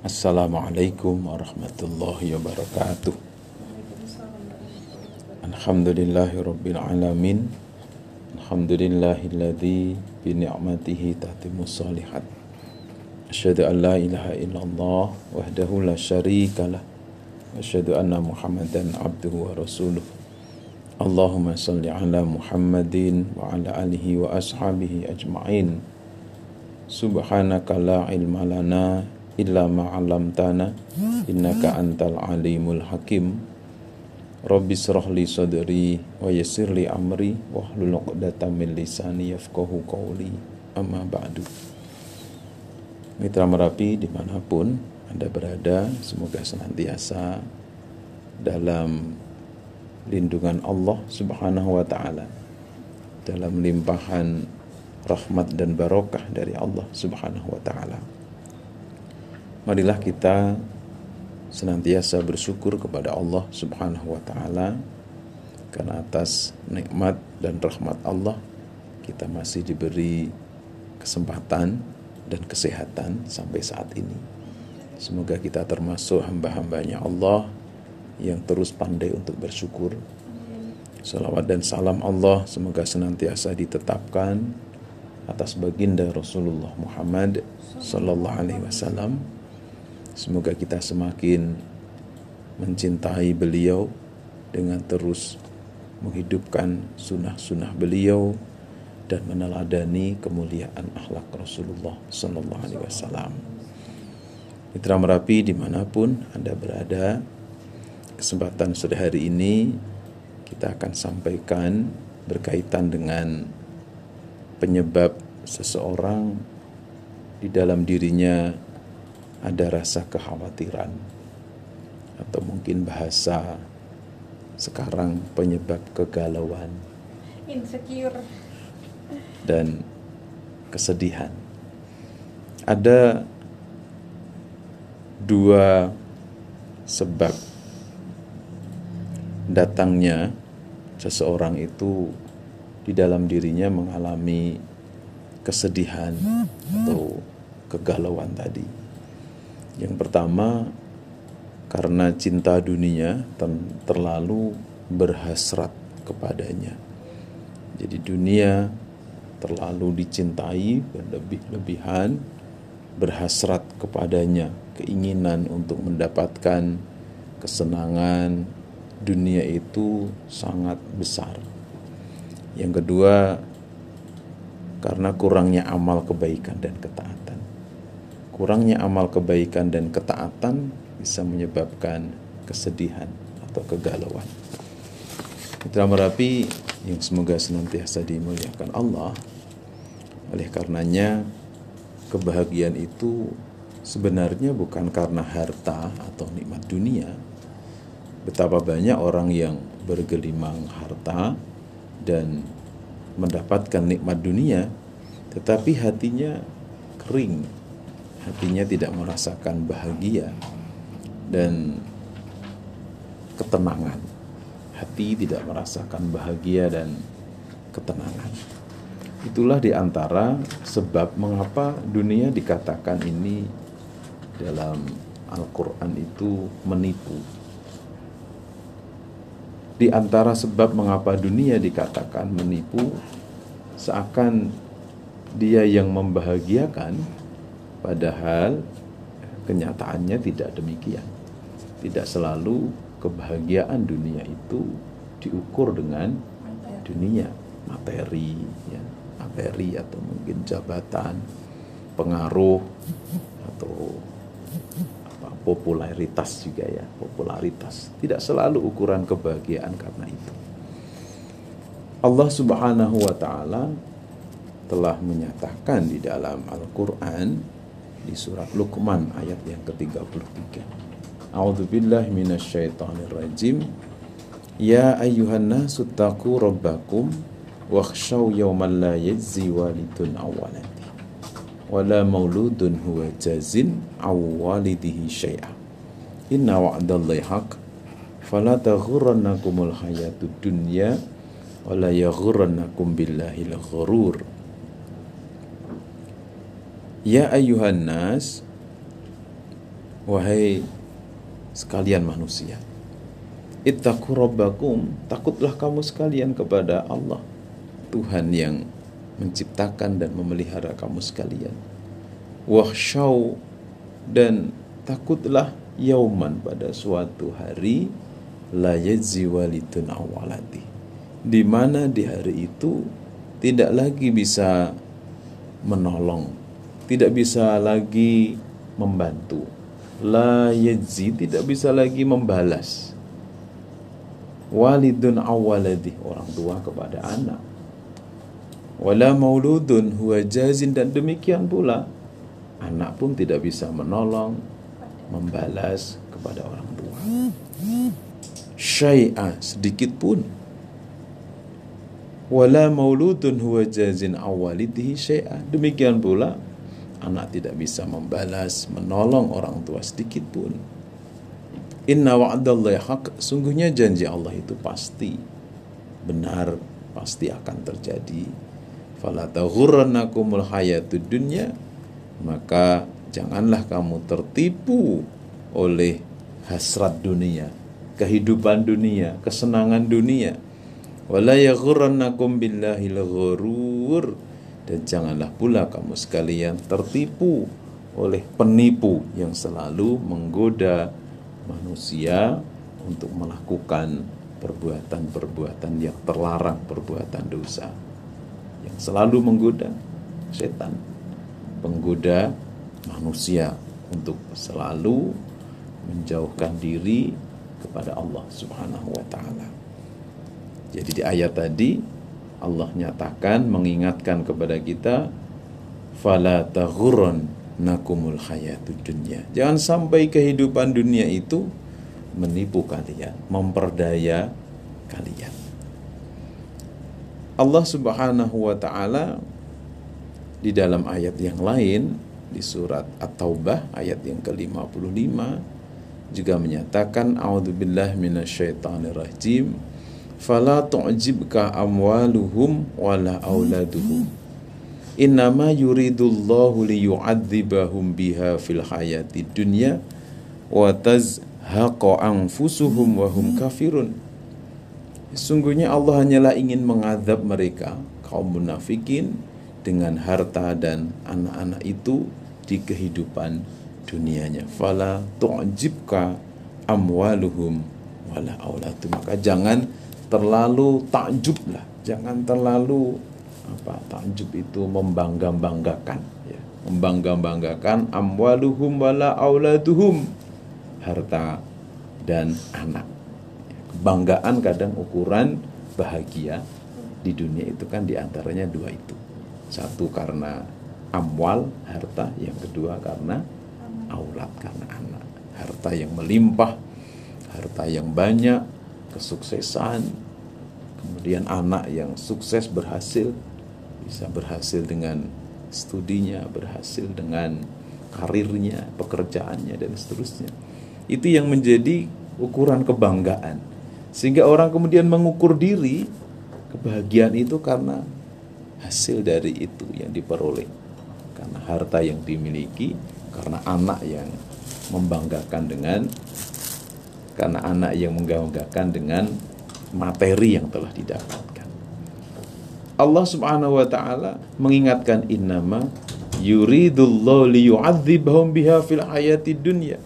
Assalamualaikum warahmatullahi wabarakatuh. Alhamdulillahirabbil alamin. Alhamdulillahilladzi bi ni'matihi tatimmu shalihat. Asyhadu an la ilaha illallah wahdahu la syarikalah. Asyhadu anna Muhammadan abduhu wa rasuluh. Allahumma shalli ala Muhammadin wa ala alihi wa ashabihi ajma'in. Subhanaka la ilma lana illa ma'alamtana innaka antal alimul hakim. Rabbi srahli sadri wa yassirli amri wahlul 'uqdatam min lisani yafqahu qawli. Amma ba'du. Mitra Merapi dimanapun Anda berada, semoga senantiasa dalam lindungan Allah subhanahu wa ta'ala, dalam limpahan rahmat dan barokah dari Allah subhanahu wa ta'ala. Marilah kita senantiasa bersyukur kepada Allah subhanahu wa ta'ala, karena atas nikmat dan rahmat Allah kita masih diberi kesempatan dan kesehatan sampai saat ini. Semoga kita termasuk hamba-hambanya Allah yang terus pandai untuk bersyukur. Salawat dan salam Allah semoga senantiasa ditetapkan atas baginda Rasulullah Muhammad sallallahu alaihi wasallam. Semoga kita semakin mencintai beliau dengan terus menghidupkan sunnah-sunnah beliau dan meneladani kemuliaan akhlak Rasulullah sallallahu alaihi wasallam. Mitra Merapi dimanapun Anda berada, kesempatan sore hari ini kita akan sampaikan berkaitan dengan penyebab seseorang di dalam dirinya ada rasa kekhawatiran, atau mungkin bahasa sekarang penyebab kegalauan, insecure, dan kesedihan. Ada dua sebab datangnya seseorang itu di dalam dirinya mengalami kesedihan atau kegalauan tadi. Yang pertama, karena cinta dunia terlalu berhasrat kepadanya. Jadi dunia terlalu dicintai, berlebih-lebihan, berhasrat kepadanya. Keinginan untuk mendapatkan kesenangan dunia itu sangat besar. Yang kedua, karena kurangnya amal kebaikan dan ketaatan. Kurangnya amal kebaikan dan ketaatan bisa menyebabkan kesedihan atau kegalauan. Mitra Merapi yang semoga senantiasa dimuliakan Allah, oleh karenanya kebahagiaan itu sebenarnya bukan karena harta atau nikmat dunia. Betapa banyak orang yang bergelimang harta dan mendapatkan nikmat dunia, tetapi hatinya kering. Hatinya tidak merasakan bahagia dan ketenangan. Hati tidak merasakan bahagia dan ketenangan. Itulah diantara sebab mengapa dunia dikatakan ini dalam Al-Quran itu menipu. Di antara sebab mengapa dunia dikatakan menipu, seakan dia yang membahagiakan, padahal kenyataannya tidak demikian. Tidak selalu kebahagiaan dunia itu diukur dengan dunia, materi, ya, materi atau mungkin jabatan, pengaruh, atau popularitas juga ya, popularitas. Tidak selalu ukuran kebahagiaan karena itu. Allah Subhanahu wa taala telah menyatakan di dalam Al-Qur'an di surat Luqman ayat yang ke-33. A'udzubillahi minasyaitonirrajim. Ya ayyuhan nasu taqu rabbakum wakhshaw yawman la yajzi walidun aw waladihi wala mauludun huwa jazin aw walidihi syai'a. Inna wa'dallahi haq fala taghurrannakumul hayatud dunya wala yaghurrannakum billahil ghurur. Ya ayyuhan nas, Wahai sekalian manusia, ittaqu rabbakum, takutlah kamu sekalian kepada Allah, Tuhan yang menciptakan dan memelihara kamu sekalian. Wakhshaw, dan takutlah yauman, pada suatu hari, la yajzi walidun an waladihi, di mana di hari itu tidak lagi bisa menolong, tidak bisa lagi membantu. La yajzi, tidak bisa lagi membalas. Walidun an waladihi, orang tua kepada anak. Wala mauludun huwa jazin, dan demikian pula anak pun tidak bisa menolong, membalas kepada orang tua. Syai'a, sedikit pun. Wala mauludun huwa jazin an walidihi syai'a, demikian pula anak tidak bisa membalas, menolong orang tua sedikit pun. Inna wa'dallahi haq, sungguhnya janji Allah itu pasti benar, pasti akan terjadi. Fala taghurrannakumul hayatud dunya, maka janganlah kamu tertipu oleh hasrat dunia, kehidupan dunia, kesenangan dunia. Wala yaghurrannakum billahil ghurur, dan janganlah pula kamu sekalian tertipu oleh penipu yang selalu menggoda manusia untuk melakukan perbuatan-perbuatan yang terlarang, perbuatan dosa, yang selalu menggoda setan, penggoda manusia untuk selalu menjauhkan diri kepada Allah Subhanahu wa ta'ala. Jadi di ayat tadi Allah nyatakan, mengingatkan kepada kita, fala taghurrannakumul hayatud dunya, jangan sampai kehidupan dunia itu menipu kalian, memperdaya kalian. Allah Subhanahu wa ta'ala di dalam ayat yang lain di surat At-Taubah ayat yang ke-55 juga menyatakan, a'udzubillahi minasyaitonirrajim, fala tu'jibka amwaluhum wala auladuhum, innama yuridullahu liyu'adzibahum biha fil hayatid dunya wa taz haqa anfusuhum wa hum kafirun. Sungguhnya Allah hanyalah ingin mengadab mereka, kaum munafikin, dengan harta dan anak-anak itu di kehidupan dunianya. Fala tu'jibka amwaluhum wala auladuhum, maka jangan terlalu takjublah, jangan terlalu takjub itu membangga-banggakan, ya, membangga-banggakan amwaluhum wala auladuhum, harta dan anak. Kebanggaan kadang ukuran bahagia di dunia itu kan diantaranya dua itu. Satu karena amwal, harta. Yang kedua karena aulad, karena anak. Harta yang melimpah, harta yang banyak, kesuksesan. Kemudian anak yang sukses, berhasil, bisa berhasil dengan studinya, berhasil dengan karirnya, pekerjaannya, dan seterusnya. Itu yang menjadi ukuran kebanggaan, sehingga orang kemudian mengukur diri kebahagiaan itu karena hasil dari itu yang diperoleh, karena harta yang dimiliki, karena anak yang membanggakan dengan, karena anak yang membanggakan dengan materi yang telah didapatkan. Allah Subhanahu wa ta'ala mengingatkan, innama yuridullahu liyu'adzibahum biha fil hayatid dunya,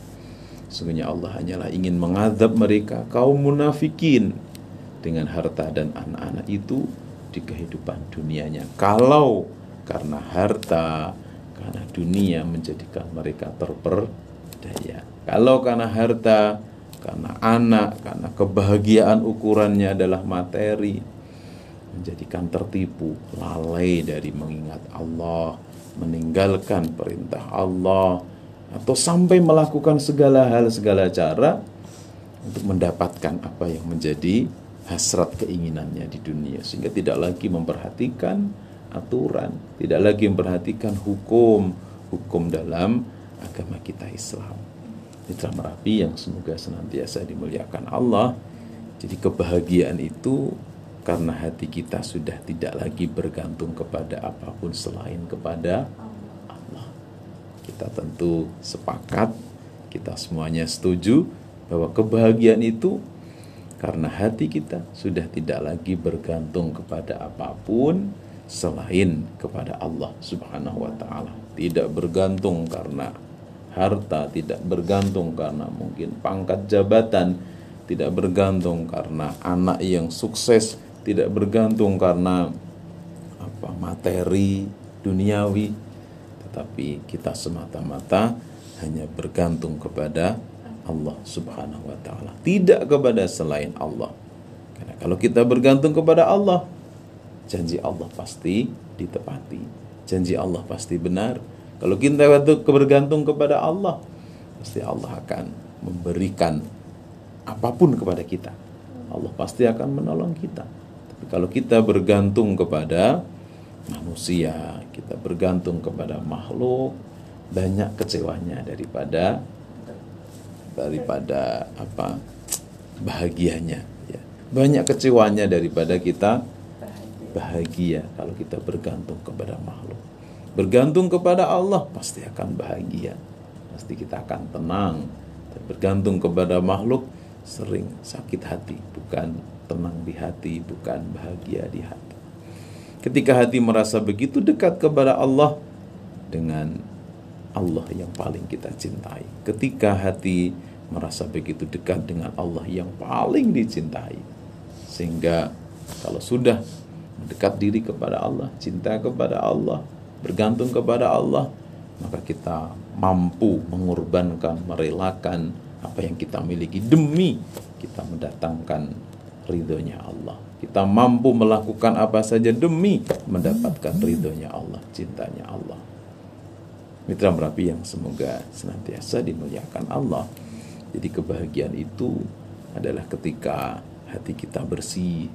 sungguhnya Allah hanyalah ingin mengadab mereka, kaum munafikin, dengan harta dan anak-anak itu di kehidupan dunianya. Kalau karena harta, karena dunia menjadikan mereka terperdaya. Kalau karena harta, karena anak, karena kebahagiaan ukurannya adalah materi, menjadikan tertipu, lalai dari mengingat Allah, meninggalkan perintah Allah, atau sampai melakukan segala hal, segala cara untuk mendapatkan apa yang menjadi hasrat keinginannya di dunia, sehingga tidak lagi memperhatikan aturan, tidak lagi memperhatikan hukum dalam agama kita Islam. Mitra Merapi yang semoga senantiasa dimuliakan Allah, jadi kebahagiaan itu karena hati kita sudah tidak lagi bergantung kepada apapun selain kepada Allah. Kita tentu sepakat Kita semuanya setuju bahwa kebahagiaan itu karena hati kita sudah tidak lagi bergantung kepada apapun selain kepada Allah Subhanahu wa ta'ala. Tidak bergantung karena harta, tidak bergantung karena mungkin pangkat jabatan, tidak bergantung karena anak yang sukses, tidak bergantung karena materi duniawi, tetapi kita semata-mata hanya bergantung kepada Allah Subhanahu wa ta'ala, tidak kepada selain Allah. Karena kalau kita bergantung kepada Allah, janji Allah pasti ditepati, janji Allah pasti benar. Kalau kita bergantung kepada Allah, pasti Allah akan memberikan apapun kepada kita, Allah pasti akan menolong kita. Tapi kalau kita bergantung kepada manusia, kita bergantung kepada makhluk, banyak kecewanya daripada bahagianya, ya. Banyak kecewanya daripada kita bahagia kalau kita bergantung kepada makhluk. Bergantung kepada Allah pasti akan bahagia, pasti kita akan tenang. Dan bergantung kepada makhluk sering sakit hati, bukan tenang di hati, bukan bahagia di hati. Ketika hati merasa begitu dekat kepada Allah, dengan Allah yang paling kita cintai. Ketika hati merasa begitu dekat dengan Allah yang paling dicintai, sehingga kalau sudah mendekat diri kepada Allah, cinta kepada Allah, bergantung kepada Allah, maka kita mampu mengorbankan, merelakan apa yang kita miliki demi kita mendatangkan ridhonya Allah. Kita mampu melakukan apa saja demi mendapatkan ridhonya Allah, cintanya Allah. Mitra Merapi yang semoga senantiasa dimuliakan Allah, jadi kebahagiaan itu adalah ketika hati kita bersih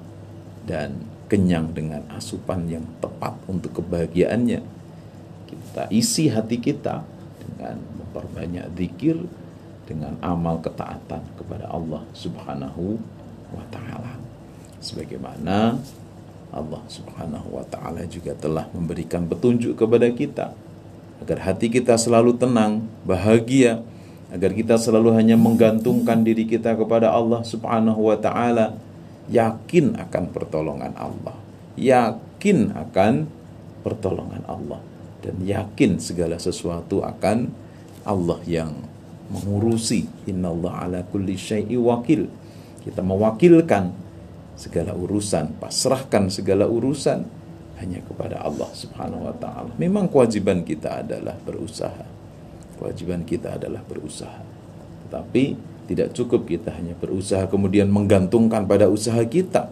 dan kenyang dengan asupan yang tepat untuk kebahagiaannya. Kita isi hati kita dengan memperbanyak zikir, dengan amal ketaatan kepada Allah Subhanahu wa ta'ala, sebagaimana Allah Subhanahu wa ta'ala juga telah memberikan petunjuk kepada kita agar hati kita selalu tenang, bahagia, agar kita selalu hanya menggantungkan diri kita kepada Allah Subhanahu wa ta'ala, yakin akan pertolongan Allah, yakin akan pertolongan Allah, dan yakin segala sesuatu akan Allah yang mengurusi. Innallaha ala kulli syai'i wakil. Kita mewakilkan segala urusan, pasrahkan segala urusan hanya kepada Allah Subhanahu wa ta'ala. Memang kewajiban kita adalah berusaha, kewajiban kita adalah berusaha, tetapi tidak cukup kita hanya berusaha kemudian menggantungkan pada usaha kita.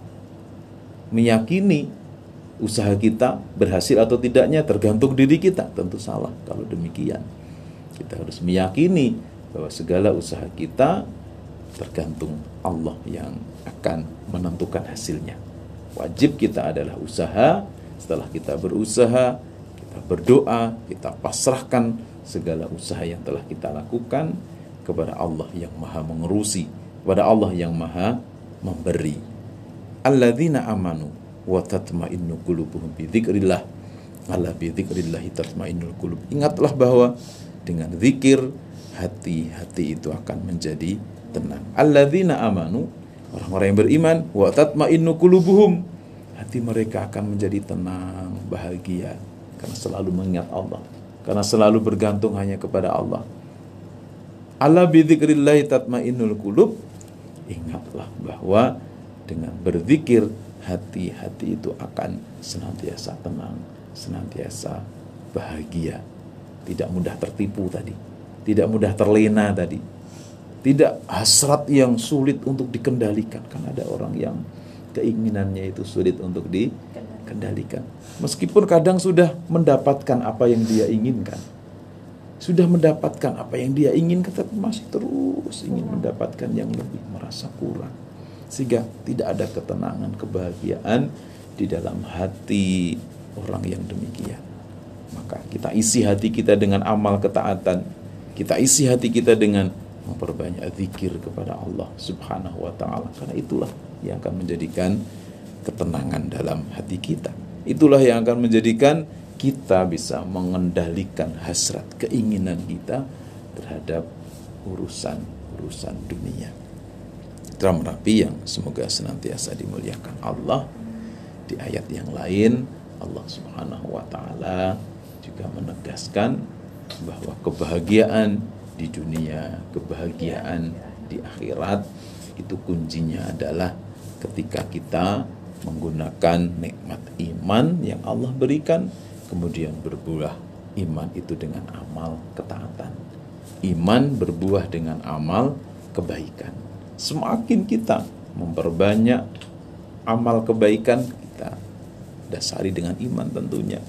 Meyakini usaha kita berhasil atau tidaknya tergantung diri kita, tentu salah kalau demikian. Kita harus meyakini bahwa segala usaha kita tergantung Allah yang akan menentukan hasilnya. Wajib kita adalah usaha. Setelah kita berusaha, kita berdoa, kita pasrahkan segala usaha yang telah kita lakukan kepada Allah yang maha mengurusi, kepada Allah yang maha memberi. Alladzina amanu wa tatma'innu qulubuhum bi dzikrillah. Ala bi dzikrillah tatma'innul qulub. Ingatlah bahwa dengan zikir hati-hati itu akan menjadi tenang. Alladzina amanu, orang-orang yang beriman, wa tatma'innu qulubuhum, hati mereka akan menjadi tenang, bahagia, karena selalu mengingat Allah, karena selalu bergantung hanya kepada Allah. Ala bi dzikrillah tatma'innul qulub. Ingatlah bahwa dengan berzikir hati-hati itu akan senantiasa tenang, senantiasa bahagia, tidak mudah tertipu tadi, tidak mudah terlena tadi, tidak hasrat yang sulit untuk dikendalikan. Karena ada orang yang keinginannya itu sulit untuk dikendalikan, meskipun kadang sudah mendapatkan apa yang dia inginkan, sudah mendapatkan apa yang dia inginkan, tapi masih terus ingin mendapatkan yang lebih, merasa kurang, sehingga tidak ada ketenangan, kebahagiaan di dalam hati orang yang demikian. Maka kita isi hati kita dengan amal ketaatan, kita isi hati kita dengan memperbanyak zikir kepada Allah Subhanahu wa ta'ala, karena itulah yang akan menjadikan ketenangan dalam hati kita. Itulah yang akan menjadikan kita bisa mengendalikan hasrat, keinginan kita terhadap urusan dunia. Drum Rapi yang semoga senantiasa dimuliakan Allah. Di ayat yang lain Allah Subhanahu wa Ta'ala juga menegaskan bahwa kebahagiaan di dunia, kebahagiaan di akhirat itu kuncinya adalah ketika kita menggunakan nikmat iman yang Allah berikan, kemudian berbuah iman itu dengan amal ketaatan. Iman berbuah dengan amal kebaikan. Semakin kita memperbanyak amal kebaikan, kita dasari dengan iman tentunya,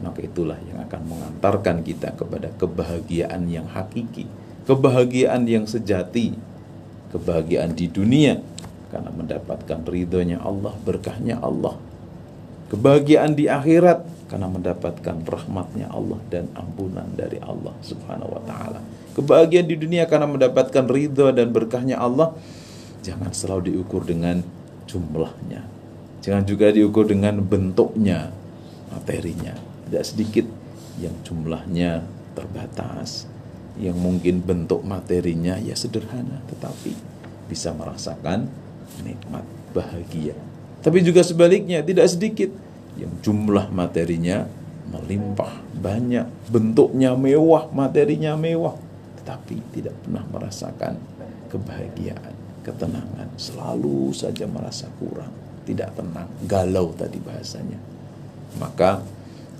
maka itulah yang akan mengantarkan kita kepada kebahagiaan yang hakiki, kebahagiaan yang sejati, kebahagiaan di dunia karena mendapatkan ridhonya Allah, berkahnya Allah. Kebahagiaan di akhirat karena mendapatkan rahmatnya Allah dan ampunan dari Allah Subhanahu wa Ta'ala. Kebahagiaan di dunia karena mendapatkan ridho dan berkahnya Allah. Jangan selalu diukur dengan jumlahnya, jangan juga diukur dengan bentuknya, materinya. Tidak sedikit yang jumlahnya terbatas, yang mungkin bentuk materinya ya sederhana, tetapi bisa merasakan nikmat bahagia. Tapi juga sebaliknya, tidak sedikit yang jumlah materinya melimpah banyak, bentuknya mewah, materinya mewah, tetapi tidak pernah merasakan kebahagiaan, ketenangan. Selalu saja merasa kurang, tidak tenang, galau tadi bahasanya. Maka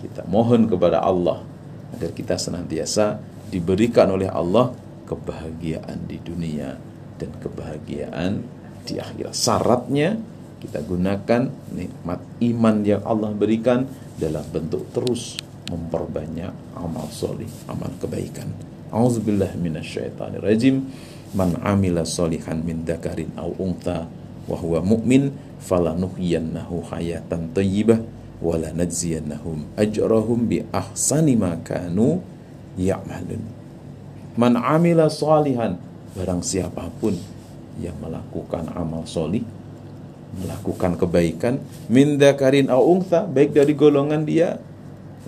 kita mohon kepada Allah agar kita senantiasa diberikan oleh Allah kebahagiaan di dunia dan kebahagiaan di akhirat. Syaratnya kita gunakan nikmat iman yang Allah berikan dalam bentuk terus memperbanyak amal soleh, amal kebaikan. A'udzubillah minasyaitonirrajim. Man amila solihan min dzakarin aw untha wa huwa mu'min falanuhyiyannahu hayatan thayyibah wa lanajziyannahum ajrahum bi ahsani ma kanu ya'malun. Man amila solihan, barang siapapun yang melakukan amal soleh, melakukan kebaikan, min dzakarin aw untha, baik dari golongan dia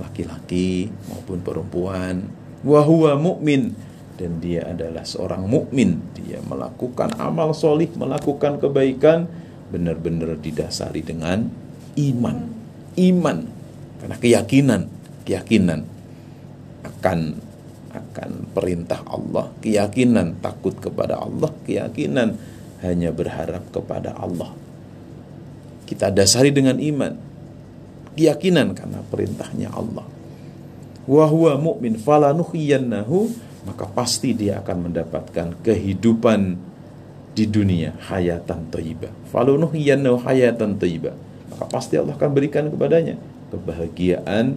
laki-laki maupun perempuan, wa huwa mu'min, dan dia adalah seorang mukmin, dia melakukan amal solih, melakukan kebaikan, benar-benar didasari dengan iman, karena keyakinan akan perintah Allah, keyakinan takut kepada Allah, keyakinan hanya berharap kepada Allah. Kita dasari dengan iman, keyakinan karena perintahnya Allah. Wa huwa mu'min falanuhyiyannahu, maka pasti dia akan mendapatkan kehidupan di dunia hayatan thayyibah. Falanuhyiyannahu hayatan thayyibah, maka pasti Allah akan berikan kepadanya kebahagiaan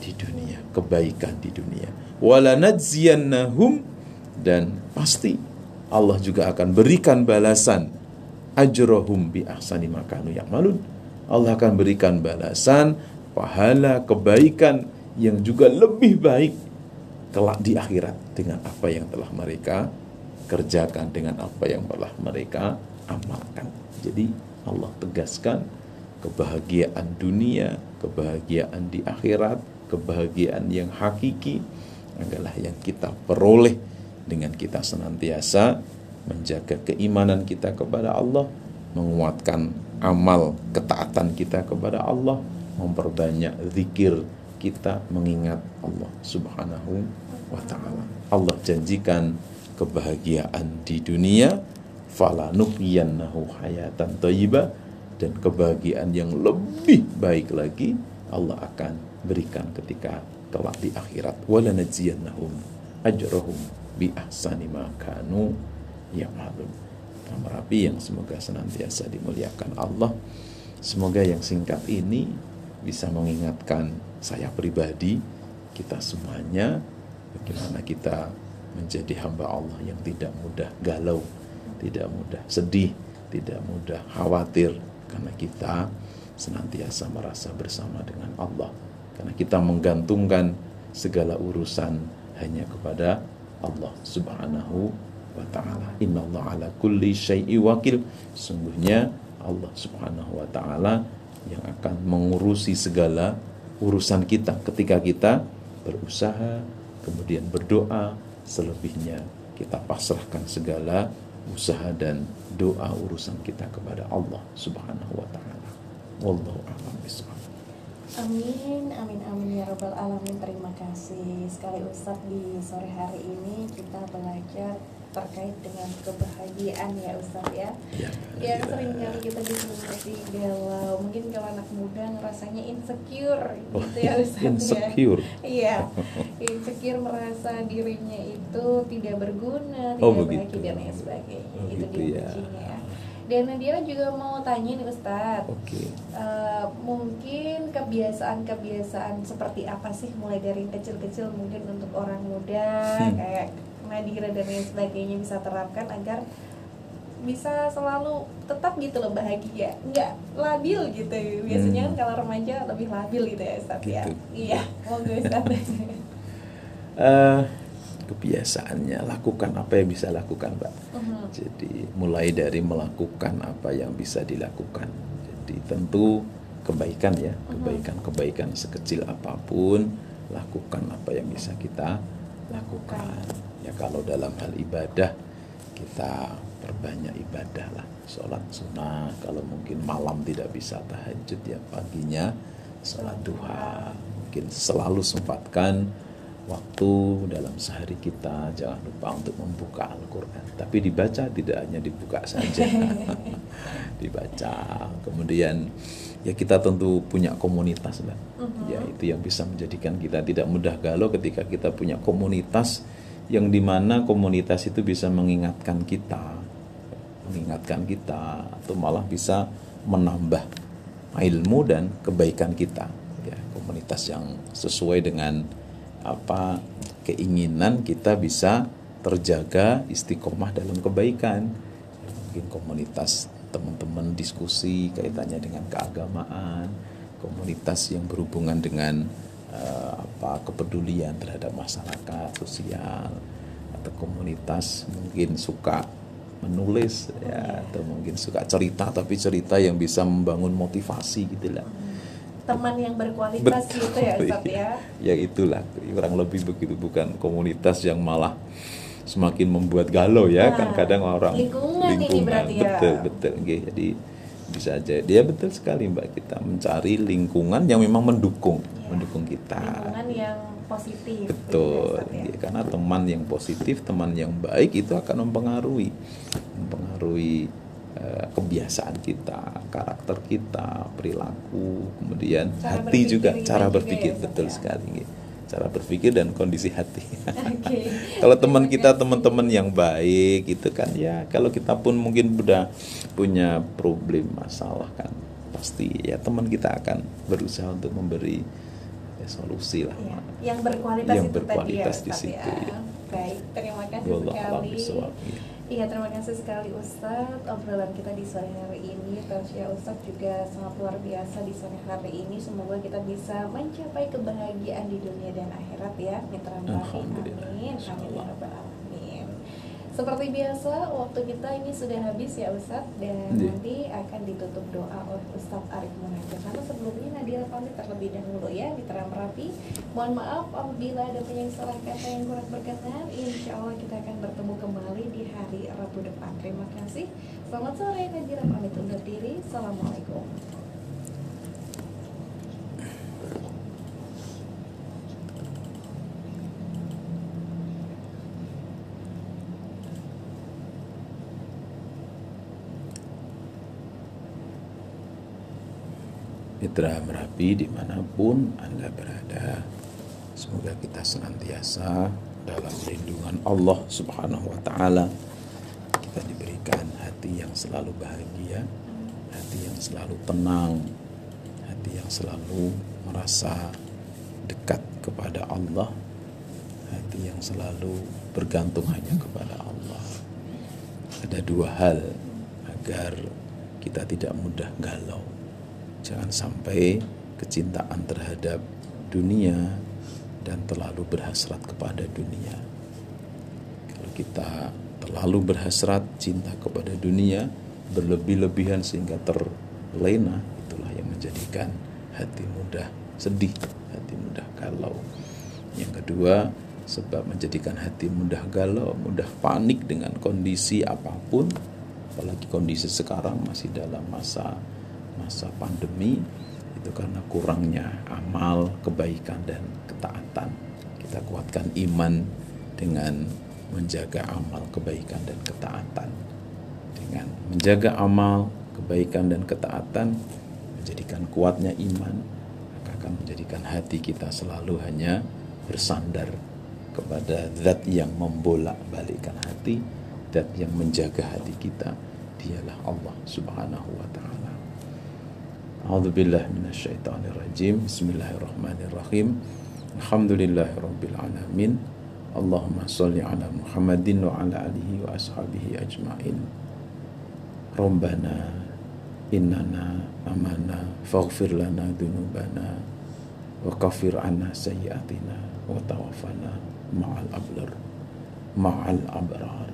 di dunia, kebaikan di dunia. Wa lanajziyannahum, dan pasti Allah juga akan berikan balasan ajrohum bi ahsani ma kanu ya'malun. Allah akan berikan balasan pahala kebaikan yang juga lebih baik kelak di akhirat dengan apa yang telah mereka kerjakan, dengan apa yang telah mereka amalkan. Jadi Allah tegaskan kebahagiaan dunia, kebahagiaan di akhirat, kebahagiaan yang hakiki adalah yang kita peroleh dengan kita senantiasa menjaga keimanan kita kepada Allah, menguatkan amal ketaatan kita kepada Allah, memperbanyak zikir kita, mengingat Allah Subhanahu wa Ta'ala. Allah janjikan kebahagiaan di dunia, falanuhyiyannahu hayatan thayyibah, dan kebahagiaan yang lebih baik lagi Allah akan berikan ketika kelak di akhirat. Walanajziyannahum ajrahum bi ahsani ma kanu ya'malun. Drum Rapi yang semoga senantiasa dimuliakan Allah, semoga yang singkat ini bisa mengingatkan saya pribadi, kita semuanya, bagaimana kita menjadi hamba Allah yang tidak mudah galau, tidak mudah sedih, tidak mudah khawatir, karena kita senantiasa merasa bersama dengan Allah, karena kita menggantungkan segala urusan hanya kepada Allah Subhanahu wa Ta'ala. Innallaha ala kulli syai'i wakil, sungguhnya Allah Subhanahu wa Ta'ala yang akan mengurusi segala urusan kita ketika kita berusaha, kemudian berdoa, selebihnya kita pasrahkan segala usaha dan doa urusan kita kepada Allah Subhanahu wa ta'ala. Wallahu a'lam bishawab. Amin, amin, amin ya rabbal alamin. Terima kasih sekali Ustadz, di sore hari ini kita belajar terkait dengan kebahagiaan ya Ustadz ya. Yang sering kali kita diskusi galau, mungkin kalau anak muda rasanya insecure gitu ya Ustadz. Insecure. Iya, insecure merasa dirinya itu tidak berguna, tidak bahagia dan lain sebagainya. Itu diujinya ya. Dan Nadira juga mau tanya nih Ustadz, mungkin kebiasaan-kebiasaan seperti apa sih mulai dari kecil-kecil mungkin untuk orang muda kayak Nadira dan lain sebagainya bisa terapkan agar bisa selalu tetap gitu loh bahagia, nggak labil gitu. Biasanya kan kalau remaja lebih labil gitu ya Ustadz gitu. Ya. Iya, mau gue Ustadz. Kebiasaannya, lakukan apa yang bisa lakukan Mbak. Jadi mulai dari melakukan apa yang bisa dilakukan. Jadi tentu kebaikan ya, kebaikan sekecil apapun, lakukan apa yang bisa kita lakukan. Ya kalau dalam hal ibadah, kita perbanyak ibadah lah, sholat sunnah, kalau mungkin malam tidak bisa tahajud ya paginya sholat duha. Mungkin selalu sempatkan waktu dalam sehari kita, jangan lupa untuk membuka Al-Quran, tapi dibaca, tidak hanya dibuka saja. Dibaca. Kemudian ya kita tentu punya komunitas lah. Ya itu yang bisa menjadikan kita tidak mudah galau, ketika kita punya komunitas yang dimana komunitas itu bisa mengingatkan kita, atau malah bisa menambah ilmu dan kebaikan kita. Ya, komunitas yang sesuai dengan apa keinginan kita bisa terjaga istiqomah dalam kebaikan. Mungkin komunitas teman-teman diskusi kaitannya dengan keagamaan, komunitas yang berhubungan dengan kepedulian terhadap masyarakat sosial, atau komunitas mungkin suka menulis ya, atau mungkin suka cerita, tapi cerita yang bisa membangun motivasi gitulah. Teman yang berkualitas. Betul, gitu ya Ustaz ya. Ya itulah kurang lebih begitu, bukan komunitas yang malah semakin membuat galau ya. Kadang-kadang orang lingkungan ini berarti ya. Betul nggih. Jadi bisa aja dia betul sekali Mbak, kita mencari lingkungan yang memang mendukung kita. Lingkungan yang positif. Betul. Gitu ya, karena teman yang positif, teman yang baik itu akan mempengaruhi kebiasaan kita, karakter kita, perilaku, kemudian hati juga, cara berpikir juga ya, betul ya. Sekali, cara berpikir dan kondisi hati. Okay. Kalau teman kita, teman-teman yang baik, gitu kan ya. Kalau kita pun mungkin udah punya problem masalah kan, pasti ya teman kita akan berusaha untuk memberi solusi lah. Ya. Yang berkualitas itu tadi ya, di situ. Ya. Baik, terima kasih sekali. Iya, terima kasih sekali Ustadz. Obrolan kita di sore hari ini, tausiah Ustadz juga sangat luar biasa di sore hari ini. Semoga kita bisa mencapai kebahagiaan di dunia dan akhirat ya, mitra Mbak. Amin. Seperti biasa, waktu kita ini sudah habis ya Ustadz, dan nanti akan ditutup doa oleh Ustadz Arief Munajat. Karena sebelumnya Nadira pamit terlebih dahulu ya, mitra Merapi. Mohon maaf apabila ada penyesalan kata yang kurang berkenan. Insya Allah kita akan bertemu kembali di hari Rabu depan. Terima kasih. Selamat sore, Nadira pamit undur diri. Assalamualaikum. Mitra Merapi dimanapun Anda berada, semoga kita senantiasa dalam lindungan Allah Subhanahu wa ta'ala. Kita diberikan hati yang selalu bahagia, hati yang selalu tenang, hati yang selalu merasa dekat kepada Allah, hati yang selalu bergantung hanya kepada Allah. Ada dua hal agar kita tidak mudah galau. Jangan sampai kecintaan terhadap dunia dan terlalu berhasrat kepada dunia. Kalau kita terlalu berhasrat cinta kepada dunia, berlebih-lebihan sehingga terlena, itulah yang menjadikan hati mudah sedih, hati mudah galau. Yang kedua, sebab menjadikan hati mudah galau, mudah panik dengan kondisi apapun, apalagi kondisi sekarang masih dalam masa pandemi, itu karena kurangnya amal, kebaikan dan ketaatan. Kita kuatkan iman dengan menjaga amal, kebaikan dan ketaatan. Dengan menjaga amal, kebaikan dan ketaatan, menjadikan kuatnya iman, maka akan menjadikan hati kita selalu hanya bersandar kepada zat yang membolak-balikkan hati, zat yang menjaga hati kita, dialah Allah Subhanahu wa taala. A'udzubillahi minasyaitonirrajim. Bismillahirrahmanirrahim. Alhamdulillahirabbil alamin. Allahumma shalli ala Muhammadin wa ala alihi wa ashabihi ajmain. Rabbana innana amana faghfir lana dzunubana wa kaffir 'anna sayyi'atina wa tawaffana ma'al abrar ma'al abrar.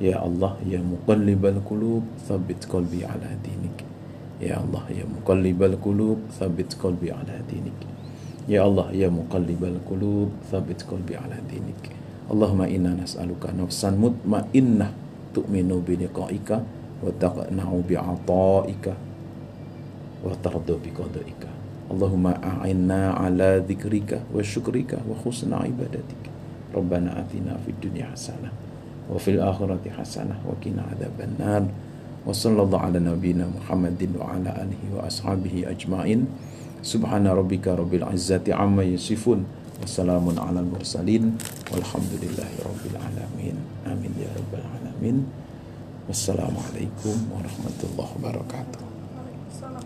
Ya Allah ya muqallibal qulub tsabbit qalbi ala dinik. Ya Allah ya muqallibal qulub tsabbit qalbi ala dinik. Ya Allah ya muqallibal qulub tsabbit qalbi ala dinik. Allahumma inna nas'aluka nafsan mutmainnah tu'minu bi liqa'ika wa taqna'u bi 'ata'ika wa tardu bi qada'ika. Allahumma a'inna ala dzikrika wa syukrika wa husna ibadatika. Rabbana atina fid dunya hasanah wa fil akhirati hasanah wa qina adzabannar. Wa sallallahu ala nabiyyina Muhammadin wa ala alihi wa ashabihi ajmain. Subhana rabbika rabbil izzati amma yasifun, wassalamun ala mursalin, walhamdulillahirabbil alamin. Amin ya rabbal alamin. Wassalamualaikum warahmatullahi wabarakatuh.